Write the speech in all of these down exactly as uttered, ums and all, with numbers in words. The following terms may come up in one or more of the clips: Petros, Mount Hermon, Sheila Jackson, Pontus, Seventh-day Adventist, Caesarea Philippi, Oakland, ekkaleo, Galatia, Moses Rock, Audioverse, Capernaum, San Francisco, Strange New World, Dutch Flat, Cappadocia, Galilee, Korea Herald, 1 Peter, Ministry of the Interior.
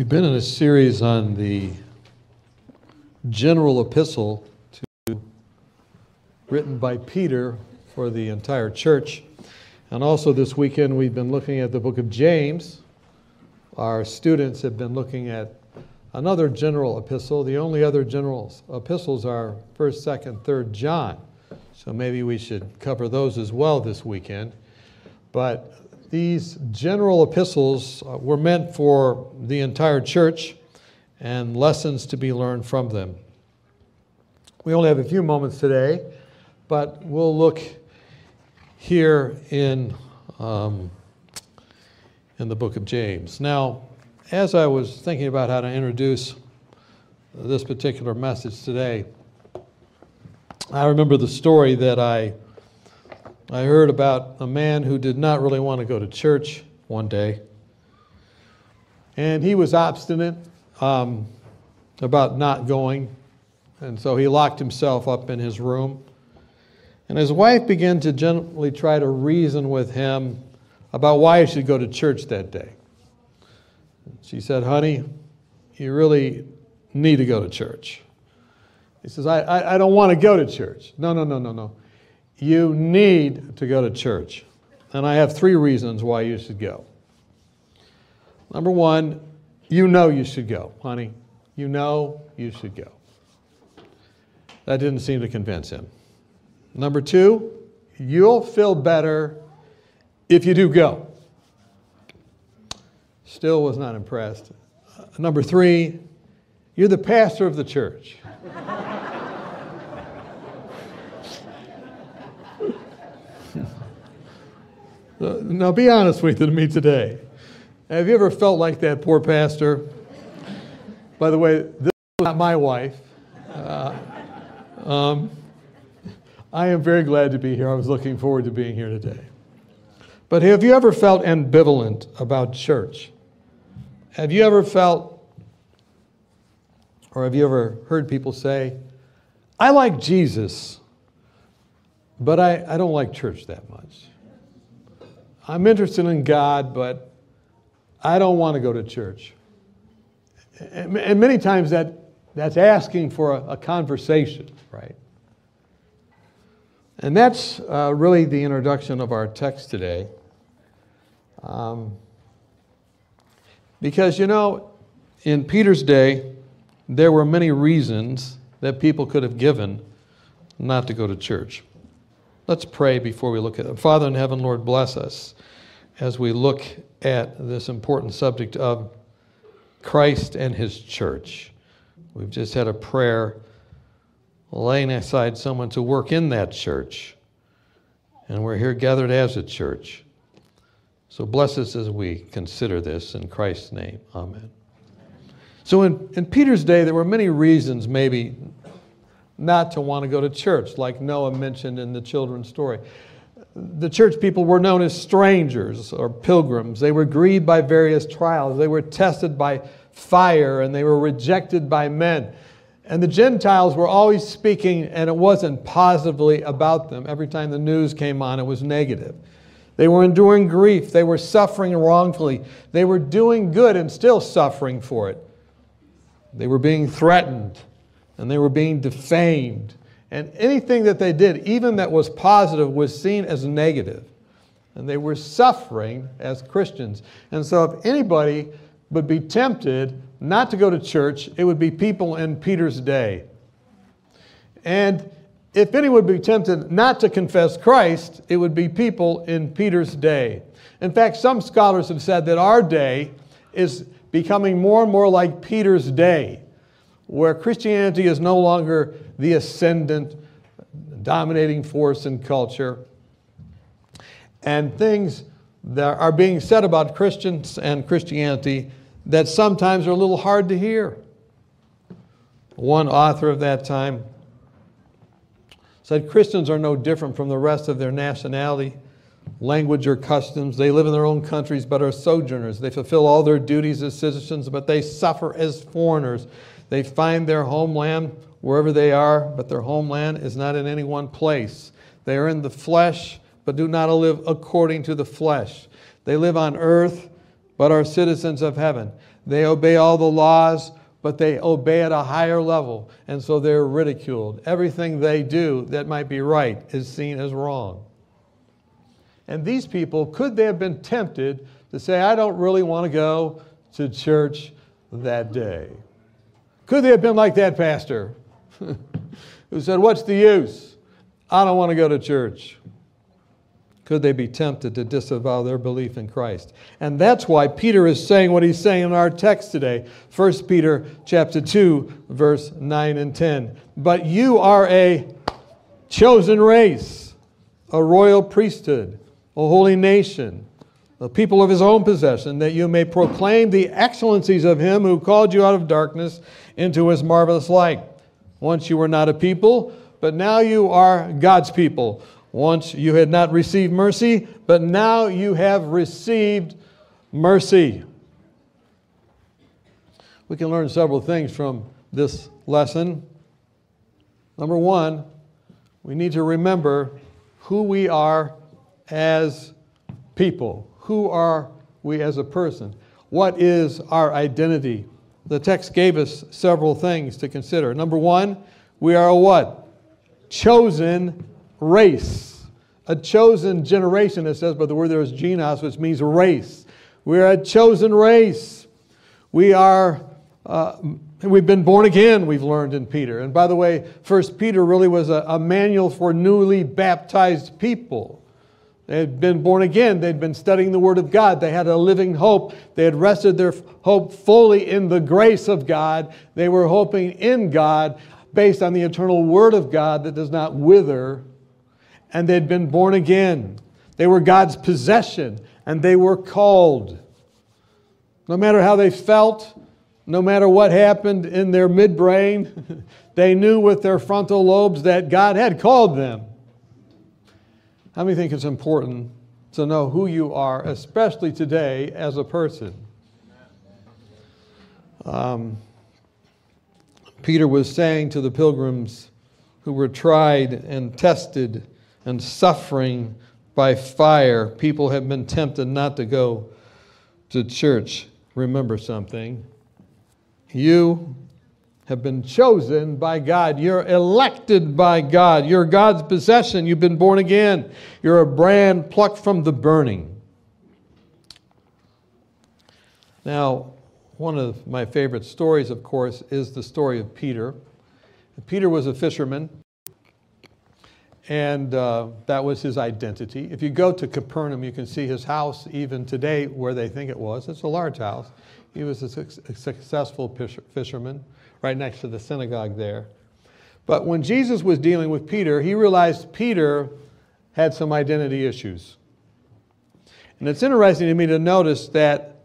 We've been in a series on the general epistle to, written by Peter for the entire church. And also this weekend we've been looking at the book of James. Our students have been looking at another general epistle. The only other general epistles are first, second, third John. So maybe we should cover those as well this weekend. But these general epistles were meant for the entire church and lessons to be learned from them. We only have a few moments today, but we'll look here in, um, in the book of James. Now, as I was thinking about how to introduce this particular message today, I remember the story that I I heard about a man who did not really want to go to church one day. And he was obstinate um, about not going. And so he locked himself up in his room. And his wife began to gently try to reason with him about why he should go to church that day. She said, "Honey, you really need to go to church." He says, I, I, I don't want to go to church. No, no, no, no, no. You need to go to church, and I have three reasons why you should go. Number one, you know you should go, honey. You know you should go. That didn't seem to convince him. Number two, you'll feel better if you do go. Still was not impressed. Number three, you're the pastor of the church. Now, be honest with me today. Have you ever felt like that poor pastor? By the way, this is not my wife. Uh, um, I am very glad to be here. I was looking forward to being here today. But have you ever felt ambivalent about church? Have you ever felt, or have you ever heard people say, "I like Jesus, but I, I don't like church that much. I'm interested in God, but I don't want to go to church." And many times that, that's asking for a, a conversation, right? And that's uh, really the introduction of our text today. Um, because, you know, in Peter's day, there were many reasons that people could have given not to go to church. Let's pray before we look at it. Father in heaven, Lord, bless us as we look at this important subject of Christ and his church. We've just had a prayer laying aside someone to work in that church. And we're here gathered as a church. So bless us as we consider this in Christ's name. Amen. So in, in Peter's day, there were many reasons maybe not to want to go to church, like Noah mentioned in the children's story. The church people were known as strangers or pilgrims. They were grieved by various trials. They were tested by fire, and they were rejected by men. And the Gentiles were always speaking, and it wasn't positively about them. Every time the news came on, it was negative. They were enduring grief. They were suffering wrongfully. They were doing good and still suffering for it. They were being threatened, and they were being defamed. And anything that they did, even that was positive, was seen as negative. And they were suffering as Christians. And so if anybody would be tempted not to go to church, it would be people in Peter's day. And if any would be tempted not to confess Christ, it would be people in Peter's day. In fact, some scholars have said that our day is becoming more and more like Peter's day, where Christianity is no longer the ascendant, dominating force in culture. And things that are being said about Christians and Christianity that sometimes are a little hard to hear. One author of that time said, "Christians are no different from the rest of their nationality, language, or customs. They live in their own countries but are sojourners. They fulfill all their duties as citizens, but they suffer as foreigners. They find their homeland wherever they are, but their homeland is not in any one place. They are in the flesh, but do not live according to the flesh. They live on earth, but are citizens of heaven. They obey all the laws, but they obey at a higher level, and so they're ridiculed. Everything they do that might be right is seen as wrong. And these people, could they have been tempted to say, I don't really want to go to church that day? Could they have been like that pastor who said, what's the use? I don't want to go to church. Could they be tempted to disavow their belief in Christ? And that's why Peter is saying what he's saying in our text today. First Peter chapter two, verse nine and ten. But you are a chosen race, a royal priesthood, a holy nation, the people of his own possession, that you may proclaim the excellencies of him who called you out of darkness into his marvelous light. Once you were not a people, but now you are God's people. Once you had not received mercy, but now you have received mercy. We can learn several things from this lesson. Number one, we need to remember who we are as people. Who are we as a person? What is our identity? The text gave us several things to consider. Number one, we are a what? Chosen race, a chosen generation, it says, but the word there is genos, which means race. We are a chosen race. We are, uh, we've been born again, we've learned in Peter. And by the way, First Peter really was a, a manual for newly baptized people. They had been born again. They'd been studying the Word of God. They had a living hope. They had rested their hope fully in the grace of God. They were hoping in God based on the eternal Word of God that does not wither. And they'd been born again. They were God's possession, and they were called. No matter how they felt, no matter what happened in their midbrain, they knew with their frontal lobes that God had called them. How many think it's important to know who you are, especially today as a person? Um, Peter was saying to the pilgrims who were tried and tested and suffering by fire. People have been tempted not to go to church. Remember something. You have been chosen by God. You're elected by God. You're God's possession. You've been born again. You're a brand plucked from the burning. Now, one of my favorite stories, of course, is the story of Peter. Peter was a fisherman. And uh, that was his identity. If you go to Capernaum, you can see his house even today where they think it was. It's a large house. He was a, su a successful fisher fisherman right next to the synagogue there. But when Jesus was dealing with Peter, he realized Peter had some identity issues. And it's interesting to me to notice that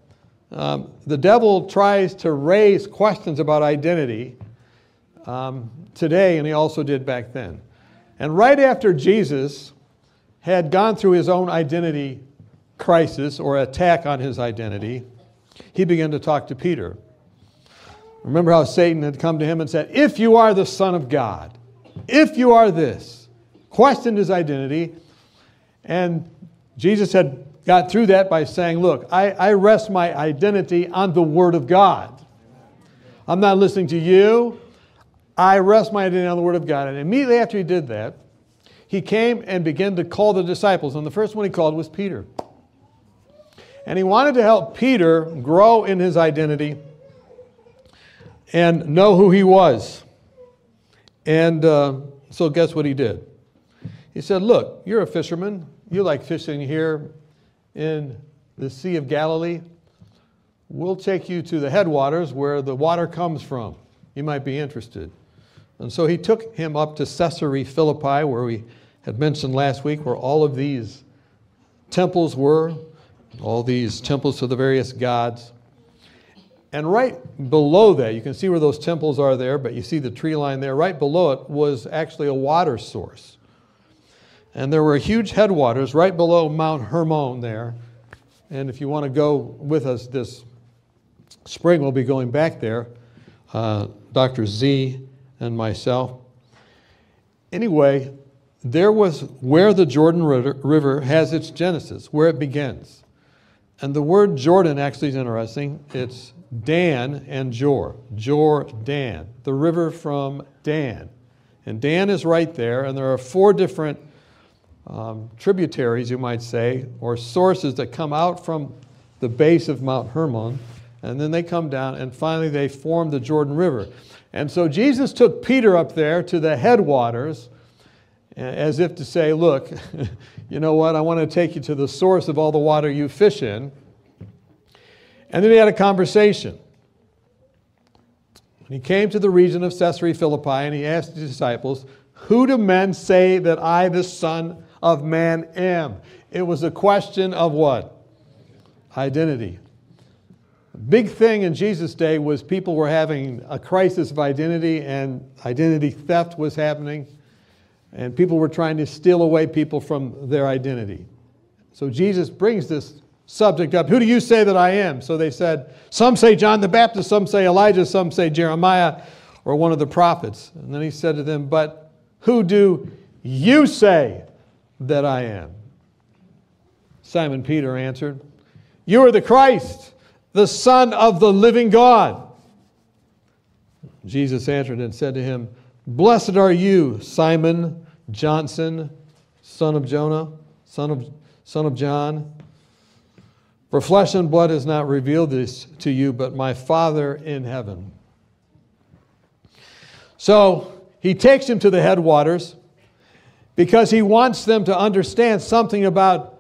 um, the devil tries to raise questions about identity um, today, and he also did back then. And right after Jesus had gone through his own identity crisis or attack on his identity, he began to talk to Peter. Remember how Satan had come to him and said, if you are the Son of God, if you are this, questioned his identity. And Jesus had got through that by saying, look, I, I rest my identity on the Word of God. I'm not listening to you. I rest my identity on the Word of God. And immediately after he did that, he came and began to call the disciples. And the first one he called was Peter. And he wanted to help Peter grow in his identity and know who he was. And uh, so guess what he did? He said, look, you're a fisherman. You like fishing here in the Sea of Galilee. We'll take you to the headwaters where the water comes from. You might be interested. And so he took him up to Caesarea Philippi, where we had mentioned last week, where all of these temples were, all these temples to the various gods. And right below that, you can see where those temples are there, but you see the tree line there. Right below it was actually a water source. And there were huge headwaters right below Mount Hermon there. And if you want to go with us this spring, we'll be going back there. Uh, Doctor Z and myself. Anyway, there was where the Jordan River has its genesis, where it begins. And the word Jordan actually is interesting. It's Dan and Jor, Jordan, the river from Dan. And Dan is right there, and there are four different um, tributaries, you might say, or sources that come out from the base of Mount Hermon, and then they come down, and finally they form the Jordan River. And so Jesus took Peter up there to the headwaters, as if to say, look, you know what, I want to take you to the source of all the water you fish in. And then he had a conversation. And he came to the region of Caesarea Philippi, and he asked his disciples, who do men say that I, the Son of Man, am? It was a question of what? Identity. A big thing in Jesus' day was people were having a crisis of identity, and identity theft was happening. And people were trying to steal away people from their identity. So Jesus brings this subject up. Who do you say that I am? So they said, some say John the Baptist, some say Elijah, some say Jeremiah, or one of the prophets. And then he said to them, but who do you say that I am? Simon Peter answered, you are the Christ, the Son of the living God. Jesus answered and said to him, blessed are you, Simon Johnson, son of Jonah, son of, son of John. For flesh and blood has not revealed this to you, but my Father in heaven. So he takes him to the headwaters because he wants them to understand something about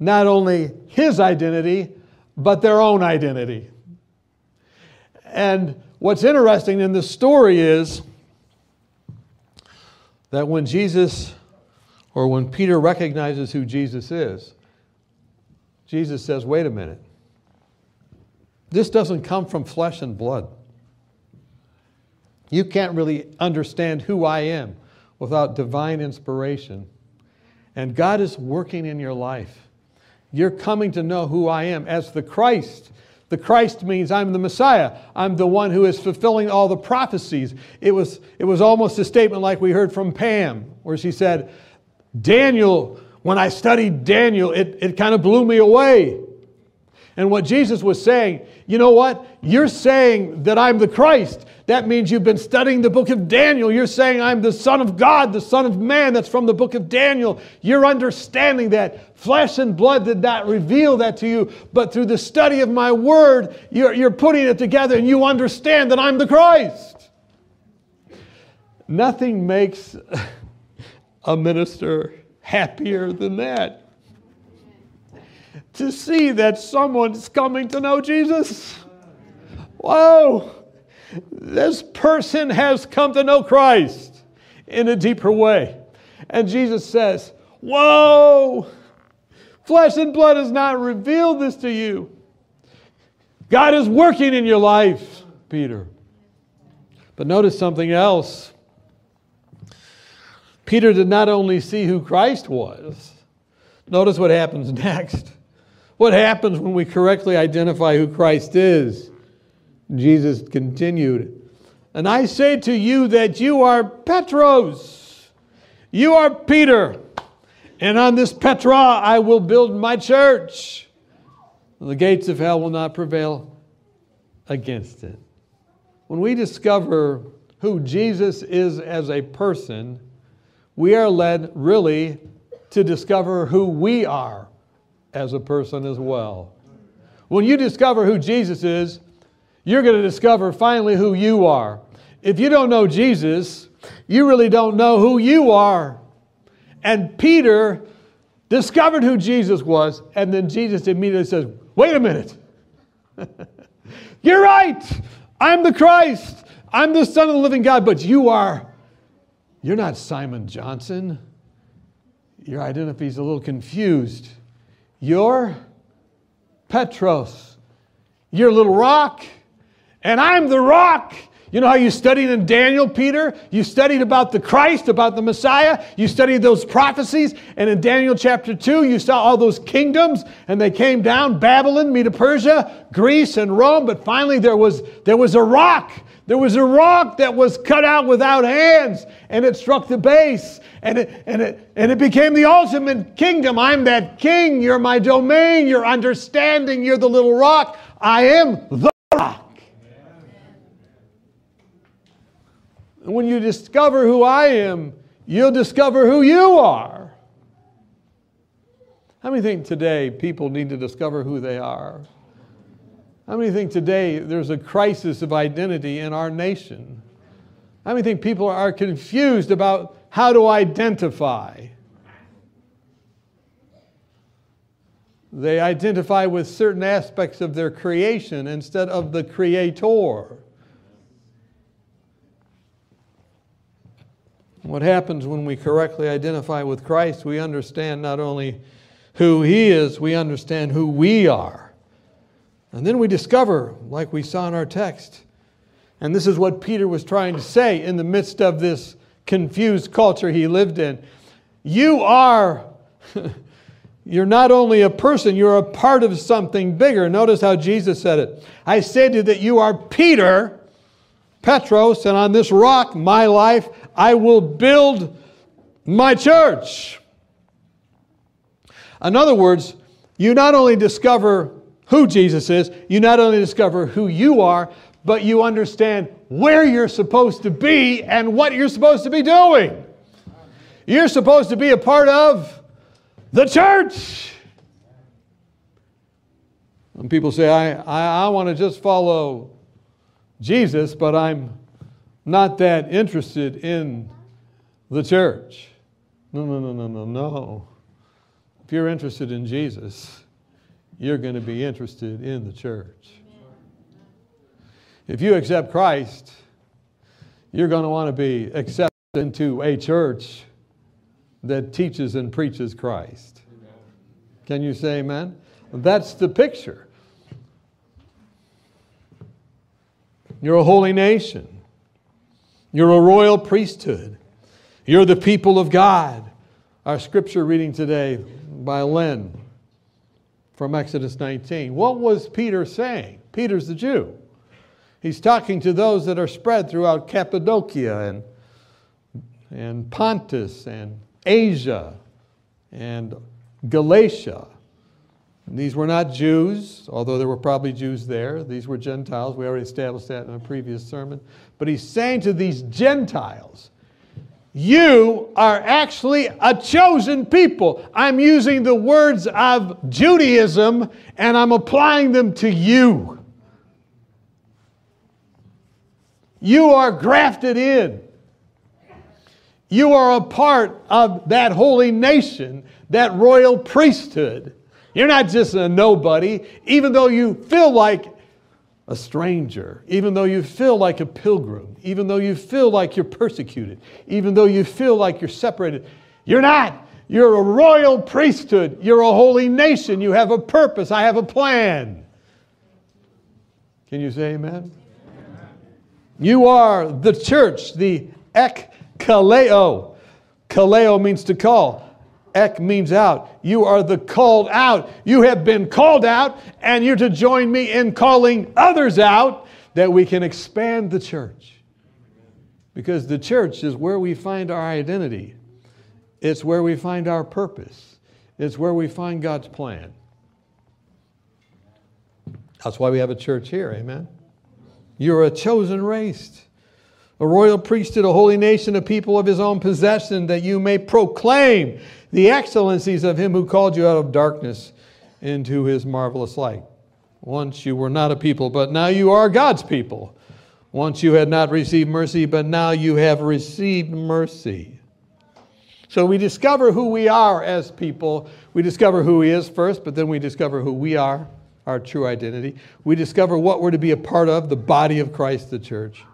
not only his identity, but their own identity. And what's interesting in this story is that when Jesus, or when Peter recognizes who Jesus is, Jesus says, wait a minute. This doesn't come from flesh and blood. You can't really understand who I am without divine inspiration. And God is working in your life. You're coming to know who I am as the Christ. The Christ means I'm the Messiah. I'm the one who is fulfilling all the prophecies. It was, it was almost a statement like we heard from Pam, where she said, Daniel, when I studied Daniel, it, it kind of blew me away. And what Jesus was saying, you know what? You're saying that I'm the Christ. That means you've been studying the book of Daniel. You're saying I'm the Son of God, the Son of Man. That's from the book of Daniel. You're understanding that. Flesh and blood did not reveal that to you, but through the study of my word, you're, you're putting it together and you understand that I'm the Christ. Nothing makes a minister happier than that. To see that someone's coming to know Jesus. Whoa! This person has come to know Christ in a deeper way. And Jesus says, whoa! Flesh and blood has not revealed this to you. God is working in your life, Peter. But notice something else. Peter did not only see who Christ was. Notice what happens next. What happens when we correctly identify who Christ is? Jesus continued, and I say to you that you are Petros, you are Peter, and on this Petra I will build my church. The gates of hell will not prevail against it. When we discover who Jesus is as a person, we are led really to discover who we are as a person as well. When you discover who Jesus is, you're going to discover finally who you are. If you don't know Jesus, you really don't know who you are. And Peter discovered who Jesus was, and then Jesus immediately says, wait a minute. You're right. I'm the Christ. I'm the Son of the living God, but you are, you're not Simon Johnson. Your identity is a little confused. You're Petros. You're a little rock. And I'm the rock. You know how you studied in Daniel, Peter? You studied about the Christ, about the Messiah. You studied those prophecies. And in Daniel chapter two, you saw all those kingdoms. And they came down, Babylon, Medo-Persia, Greece, and Rome. But finally, there was, there was a rock There was a rock that was cut out without hands, and it struck the base, and it, and it, and it became the ultimate kingdom. I'm that king. You're my domain. You're understanding. You're the little rock. I am the rock. And when you discover who I am, you'll discover who you are. How many think today people need to discover who they are? How many think today there's a crisis of identity in our nation? How many think people are confused about how to identify? They identify with certain aspects of their creation instead of the Creator. What happens when we correctly identify with Christ, we understand not only who He is, we understand who we are. And then we discover, like we saw in our text, and this is what Peter was trying to say in the midst of this confused culture he lived in. You are, you're not only a person, you're a part of something bigger. Notice how Jesus said it. I say to you that you are Peter, Petros, and on this rock, my life, I will build my church. In other words, you not only discover who Jesus is, you not only discover who you are, but you understand where you're supposed to be and what you're supposed to be doing. You're supposed to be a part of the church. When people say, I, I, I want to just follow Jesus, but I'm not that interested in the church. No, no, no, no, no, no. If you're interested in Jesus, you're going to be interested in the church. If you accept Christ, you're going to want to be accepted into a church that teaches and preaches Christ. Can you say amen? That's the picture. You're a holy nation. You're a royal priesthood. You're the people of God. Our scripture reading today by Len, from Exodus nineteen. What was Peter saying? Peter's the Jew. He's talking to those that are spread throughout Cappadocia and, and Pontus and Asia and Galatia. And these were not Jews, although there were probably Jews there. These were Gentiles. We already established that in a previous sermon. But he's saying to these Gentiles, you are actually a chosen people. I'm using the words of Judaism and I'm applying them to you. You are grafted in. You are a part of that holy nation, that royal priesthood. You're not just a nobody, even though you feel like a stranger, even though you feel like a pilgrim, even though you feel like you're persecuted, even though you feel like you're separated. You're not. You're a royal priesthood. You're a holy nation. You have a purpose. I have a plan. Can you say amen? Amen. You are the church, the ekkaleo. Kaleo means to call. Ek means out. You are the called out. You have been called out, and you're to join me in calling others out that we can expand the church. Because the church is where we find our identity. It's where we find our purpose. It's where we find God's plan. That's why we have a church here, amen? You're a chosen race, a royal priesthood, a holy nation, a people of his own possession, that you may proclaim the excellencies of him who called you out of darkness into his marvelous light. Once you were not a people, but now you are God's people. Once you had not received mercy, but now you have received mercy. So we discover who we are as people. We discover who he is first, but then we discover who we are, our true identity. We discover what we're to be a part of, the body of Christ, the church.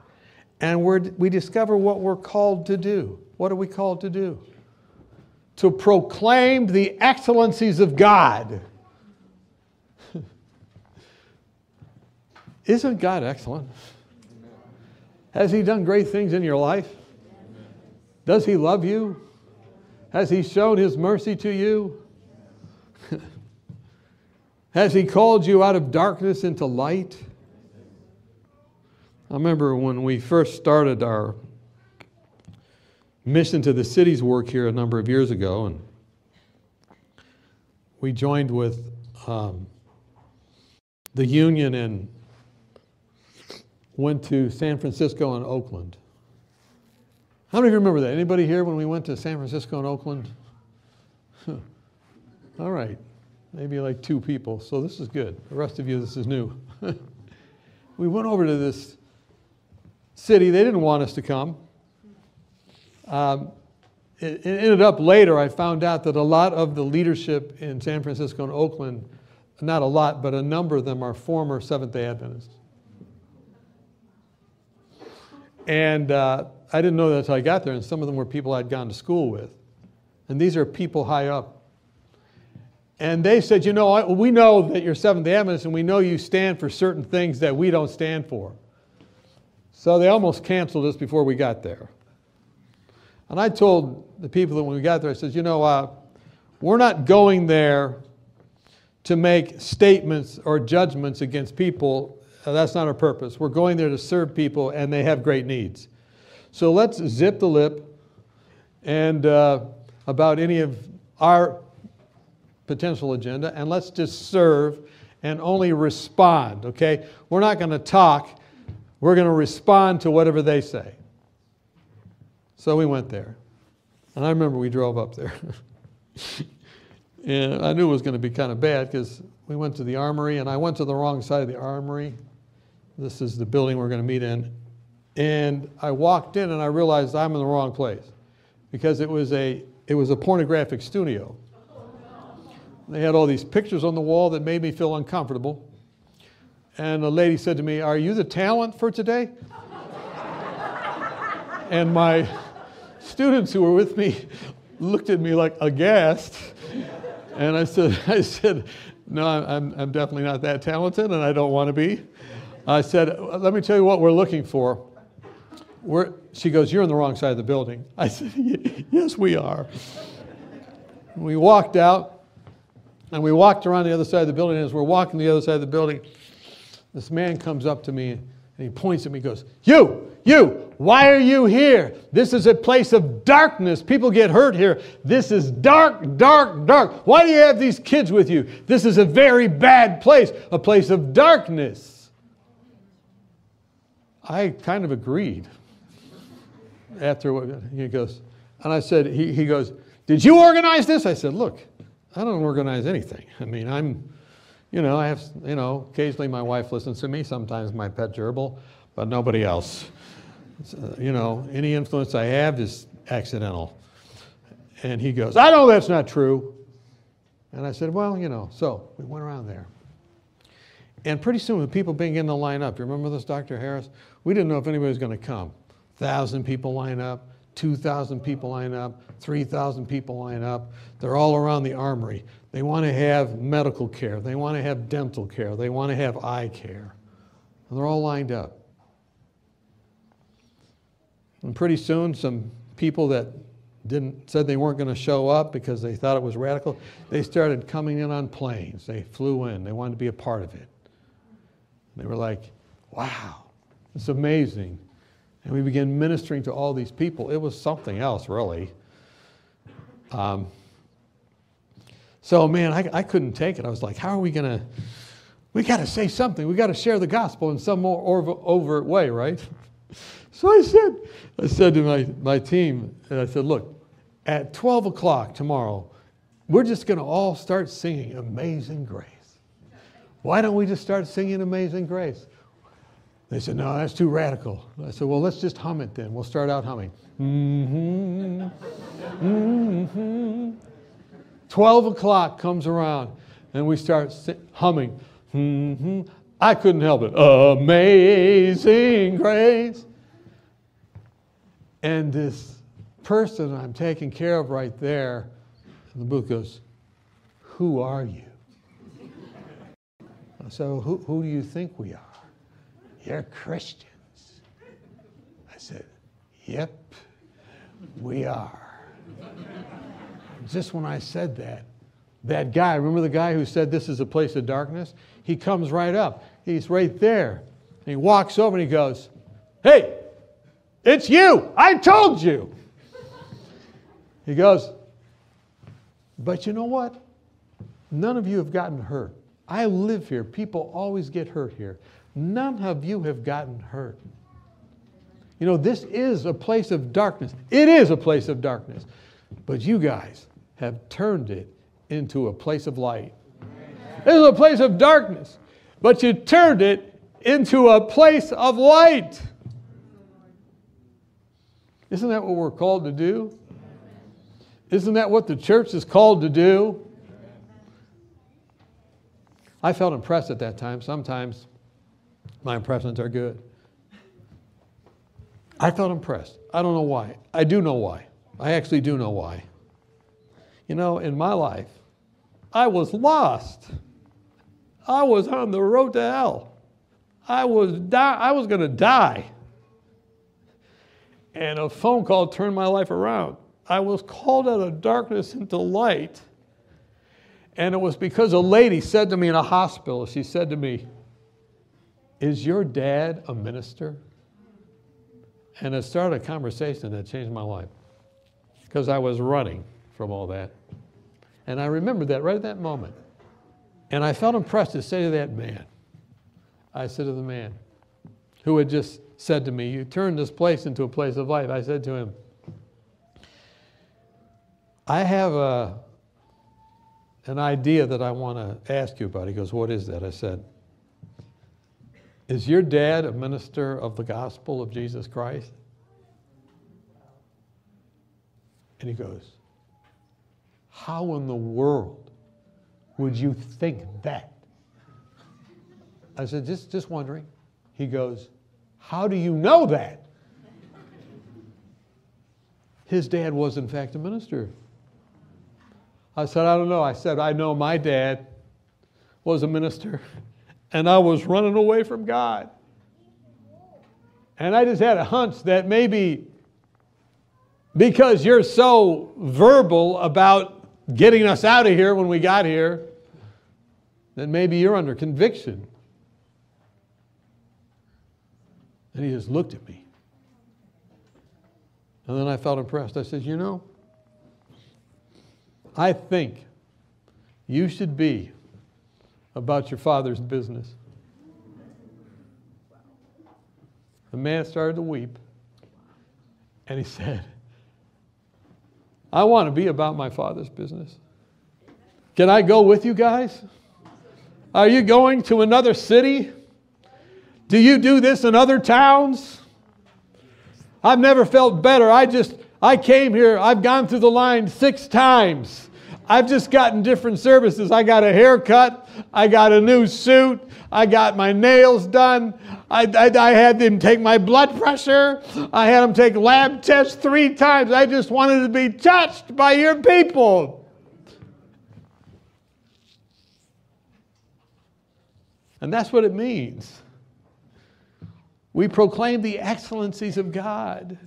And we're, we discover what we're called to do. What are we called to do? To proclaim the excellencies of God. Isn't God excellent? Has he done great things in your life? Does he love you? Has he shown his mercy to you? Has he called you out of darkness into light? I remember when we first started our mission to the cities work here a number of years ago, and we joined with um, the union and went to San Francisco and Oakland. How many of you remember that? Anybody here when we went to San Francisco and Oakland? Huh. All right, maybe like two people, so this is good. The rest of you, this is new. We went over to this city. They didn't want us to come. Um, it, it ended up later, I found out that a lot of the leadership in San Francisco and Oakland, not a lot, but a number of them are former Seventh-day Adventists. And uh, I didn't know that until I got there, and some of them were people I'd gone to school with. And these are people high up. And they said, you know, I, we know that you're Seventh-day Adventists, and we know you stand for certain things that we don't stand for. So they almost canceled us before we got there. And I told the people that when we got there, I said, you know, uh, we're not going there to make statements or judgments against people. Uh, that's not our purpose. We're going there to serve people, and they have great needs. So let's zip the lip and uh, about any of our potential agenda, and let's just serve and only respond, okay? We're not going to talk. We're going to respond to whatever they say. So we went there. And I remember we drove up there. And I knew it was going to be kind of bad because we went to the armory, and I went to the wrong side of the armory. This is the building we're going to meet in. And I walked in, and I realized I'm in the wrong place because it was a, it was a pornographic studio. They had all these pictures on the wall that made me feel uncomfortable. And a lady said to me, "Are you the talent for today?" And my students who were with me looked at me like aghast. And I said, I said, "No, I'm, I'm definitely not that talented, and I don't want to be." I said, "Let me tell you what we're looking for." We're, she goes, "You're on the wrong side of the building." I said, "Yes, we are." And we walked out. And we walked around the other side of the building, and as we're walking the other side of the building, this man comes up to me, and he points at me and goes, "You, you, why are you here? This is a place of darkness. People get hurt here. This is dark, dark, dark. Why do you have these kids with you? This is a very bad place, a place of darkness." I kind of agreed. After what he goes, and I said, he, he goes, "Did you organize this?" I said, "Look, I don't organize anything. I mean, I'm, you know, I have, you know, occasionally my wife listens to me, sometimes my pet gerbil, but nobody else. So, you know, any influence I have is accidental." And he goes, "I know that's not true." And I said, "Well, you know," so we went around there. And pretty soon, with people being in the line up, you remember this, Doctor Harris? We didn't know if anybody was going to come. one thousand people line up. two thousand people line up, three thousand people line up. They're all around the armory. They want to have medical care. They want to have dental care. They want to have eye care. And they're all lined up. And pretty soon, some people that didn't, said they weren't going to show up because they thought it was radical, they started coming in on planes. They flew in. They wanted to be a part of it. They were like, "Wow, it's amazing." And we began ministering to all these people. It was something else, really. Um, so, man, I, I couldn't take it. I was like, how are we going to, we got to say something. We got to share the gospel in some more over, overt way, right? So I said, I said to my, my team, and I said, "Look, at twelve o'clock tomorrow, we're just going to all start singing Amazing Grace. Why don't we just start singing Amazing Grace?" They said, "No, that's too radical." I said, "Well, let's just hum it then. We'll start out humming. Mm-hmm, mm-hmm." twelve o'clock comes around, and we start humming. Mm-hmm. I couldn't help it. Amazing Grace. And this person I'm taking care of right there in the booth goes, "Who are you?" I said, "Well, who, who do you think we are?" "You're Christians." I said, "Yep, we are." Just when I said that, that guy, remember the guy who said this is a place of darkness? He comes right up. He's right there. And he walks over and he goes, hey, it's you. I told you. He goes, but you know what? None of you have gotten hurt. I live here. People always get hurt here. None of you have gotten hurt. You know, this is a place of darkness. It is a place of darkness. But you guys have turned it into a place of light. Amen. This is a place of darkness, but you turned it into a place of light. Isn't that what we're called to do? Isn't that what the church is called to do? I felt impressed at that time. Sometimes my impressions are good. I felt impressed. I don't know why. I do know why. I actually do know why. You know, in my life, I was lost. I was on the road to hell. I was die I was going to die. And a phone call turned my life around. I was called out of darkness into light. And it was because a lady said to me in a hospital, she said to me, is your dad a minister? And it started a conversation that changed my life, because I was running from all that. And I remembered that right at that moment. And I felt impressed to say to that man, I said to the man who had just said to me, you turned this place into a place of life. I said to him, I have a, an idea that I want to ask you about. He goes, what is that? I said, is your dad a minister of the gospel of Jesus Christ? And he goes, how in the world would you think that? I said, just, just wondering. He goes, how do you know that? His dad was, in fact, a minister. I said, I don't know. I said, I know my dad was a minister, and I was running away from God. And I just had a hunch that maybe because you're so verbal about getting us out of here when we got here, then maybe you're under conviction. And he just looked at me. And then I felt impressed. I said, you know, I think you should be about your father's business. The man started to weep. And he said, I want to be about my father's business. Can I go with you guys? Are you going to another city? Do you do this in other towns? I've never felt better. I just, I came here. I've gone through the line six times. I've just gotten different services. I got a haircut. I got a new suit. I got my nails done. I, I, I had them take my blood pressure. I had them take lab tests three times. I just wanted to be touched by your people. And that's what it means. We proclaim the excellencies of God.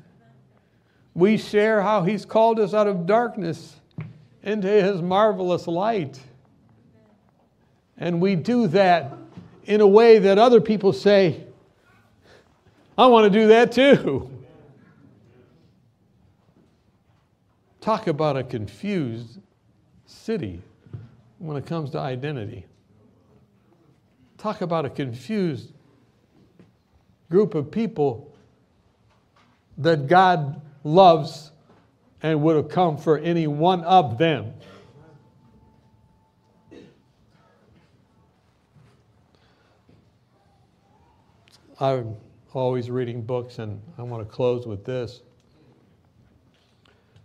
We share how he's called us out of darkness into his marvelous light. And we do that in a way that other people say, I want to do that too. Talk about a confused city when it comes to identity. Talk about a confused group of people that God loves and would have come for any one of them. I'm always reading books, and I want to close with this.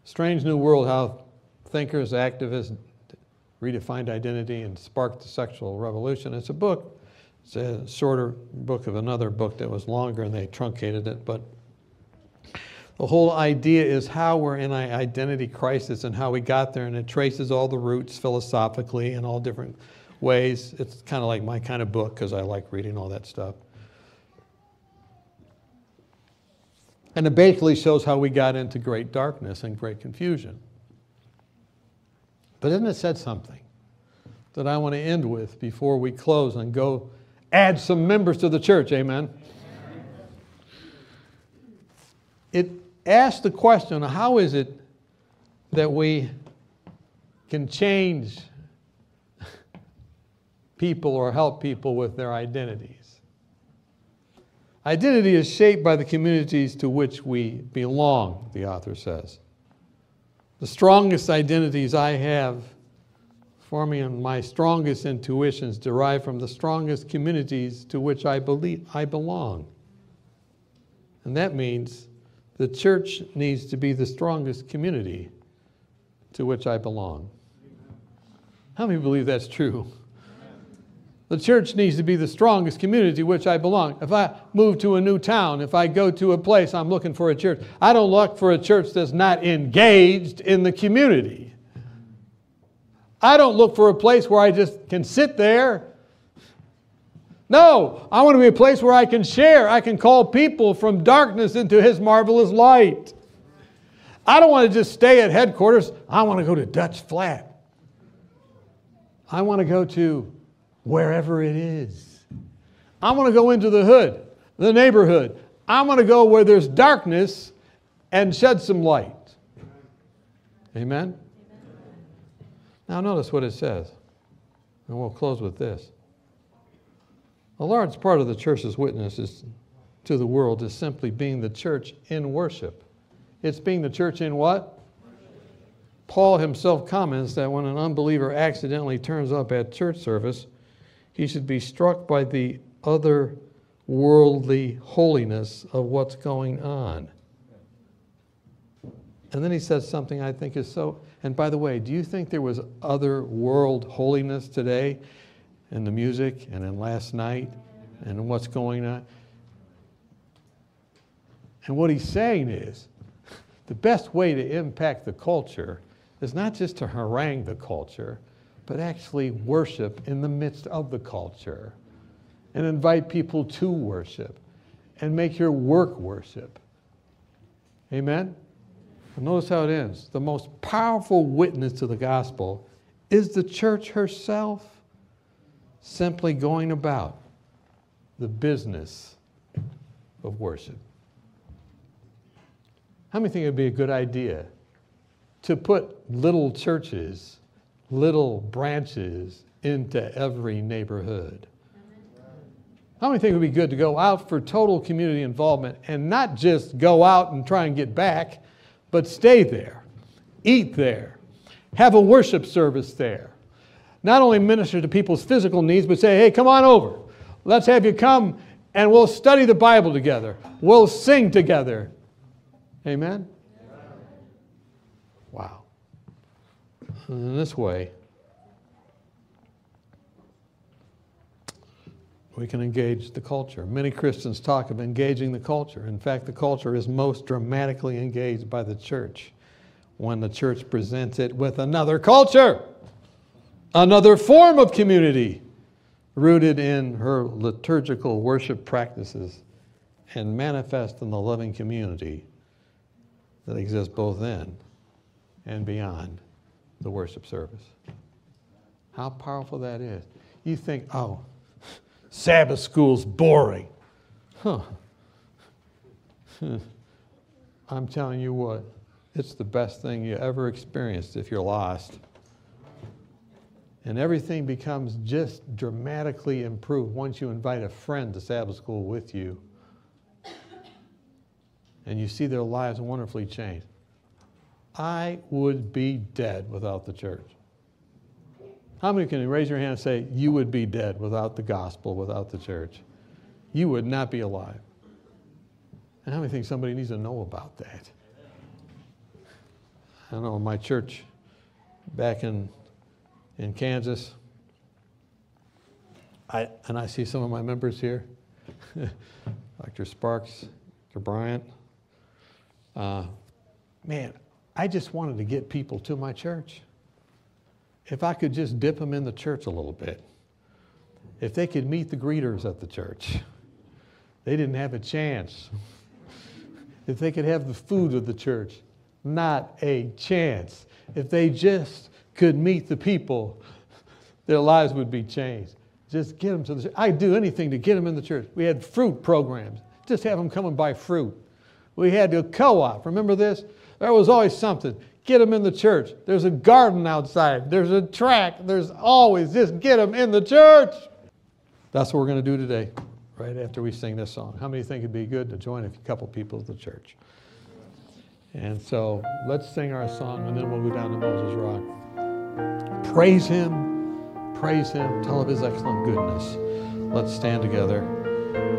Strange New World, How Thinkers, Activists Redefined Identity and Sparked the Sexual Revolution. It's a book. It's a shorter book of another book that was longer, and they truncated it. But the whole idea is how we're in an identity crisis and how we got there, and it traces all the roots philosophically in all different ways. It's kind of like my kind of book because I like reading all that stuff. And it basically shows how we got into great darkness and great confusion. But then it said something that I want to end with before we close and go add some members to the church, amen? it asks the question, how is it that we can change people or help people with their identities? Identity is shaped by the communities to which we belong, the author says. The strongest identities I have, forming my strongest intuitions, derive from the strongest communities to which I believe I belong. And that means the church needs to be the strongest community to which I belong. How many believe that's true? The church needs to be the strongest community to which I belong. If I move to a new town, if I go to a place, I'm looking for a church. I don't look for a church that's not engaged in the community. I don't look for a place where I just can sit there. No, I want to be a place where I can share. I can call people from darkness into His marvelous light. I don't want to just stay at headquarters. I want to go to Dutch Flat. I want to go to wherever it is. I want to go into the hood, the neighborhood. I want to go where there's darkness and shed some light. Amen? Amen? Now notice what it says, and we'll close with this. A large part of the church's witness is, to the world is simply being the church in worship. It's being the church in what? Paul himself comments that when an unbeliever accidentally turns up at church service, he should be struck by the otherworldly holiness of what's going on. And then he says something I think is so, and by the way, do you think there was otherworld holiness today in the music and in last night and in what's going on? And what he's saying is, the best way to impact the culture is not just to harangue the culture, but actually worship in the midst of the culture and invite people to worship and make your work worship. Amen? And notice how it ends. The most powerful witness to the gospel is the church herself, simply going about the business of worship. How many think it would be a good idea to put little churches, little branches into every neighborhood? How many think it would be good to go out for total community involvement and not just go out and try and get back, but stay there, eat there, have a worship service there. Not only minister to people's physical needs, but say, hey, come on over. Let's have you come and we'll study the Bible together. We'll sing together. Amen? Wow. In this way, we can engage the culture. Many Christians talk of engaging the culture. In fact, the culture is most dramatically engaged by the church when the church presents it with another culture, another form of community rooted in her liturgical worship practices and manifest in the loving community that exists both in and beyond the worship service. How powerful that is. You think, oh, Sabbath school's boring. Huh. I'm telling you what, it's the best thing you ever experienced if you're lost. And everything becomes just dramatically improved once you invite a friend to Sabbath school with you. And you see their lives wonderfully changed. I would be dead without the church. How many can you raise your hand and say, you would be dead without the gospel, without the church? You would not be alive. And how many think somebody needs to know about that? I know in my church back in, in Kansas, I, and I see some of my members here, Doctor Sparks, Doctor Bryant. Uh, man, I just wanted to get people to my church. If I could just dip them in the church a little bit. If they could meet the greeters at the church. They didn't have a chance. If they could have the food of the church, not a chance. If they just could meet the people, their lives would be changed. Just get them to the church. I'd do anything to get them in the church. We had fruit programs. Just have them come and buy fruit. We had to co-op. Remember this? There was always something. Get them in the church. There's a garden outside. There's a track. There's always just get them in the church. That's what we're going to do today, right after we sing this song. How many think it'd be good to join a couple people at the church? And so let's sing our song, and then we'll go down to Moses Rock. Praise him. Praise him. Tell of his excellent goodness. Let's stand together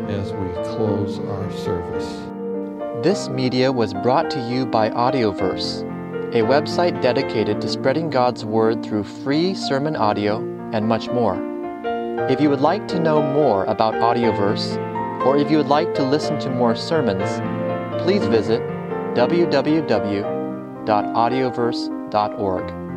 as we close our service. This media was brought to you by Audioverse, a website dedicated to spreading God's Word through free sermon audio and much more. If you would like to know more about Audioverse, or if you would like to listen to more sermons, please visit w w w dot audioverse dot org.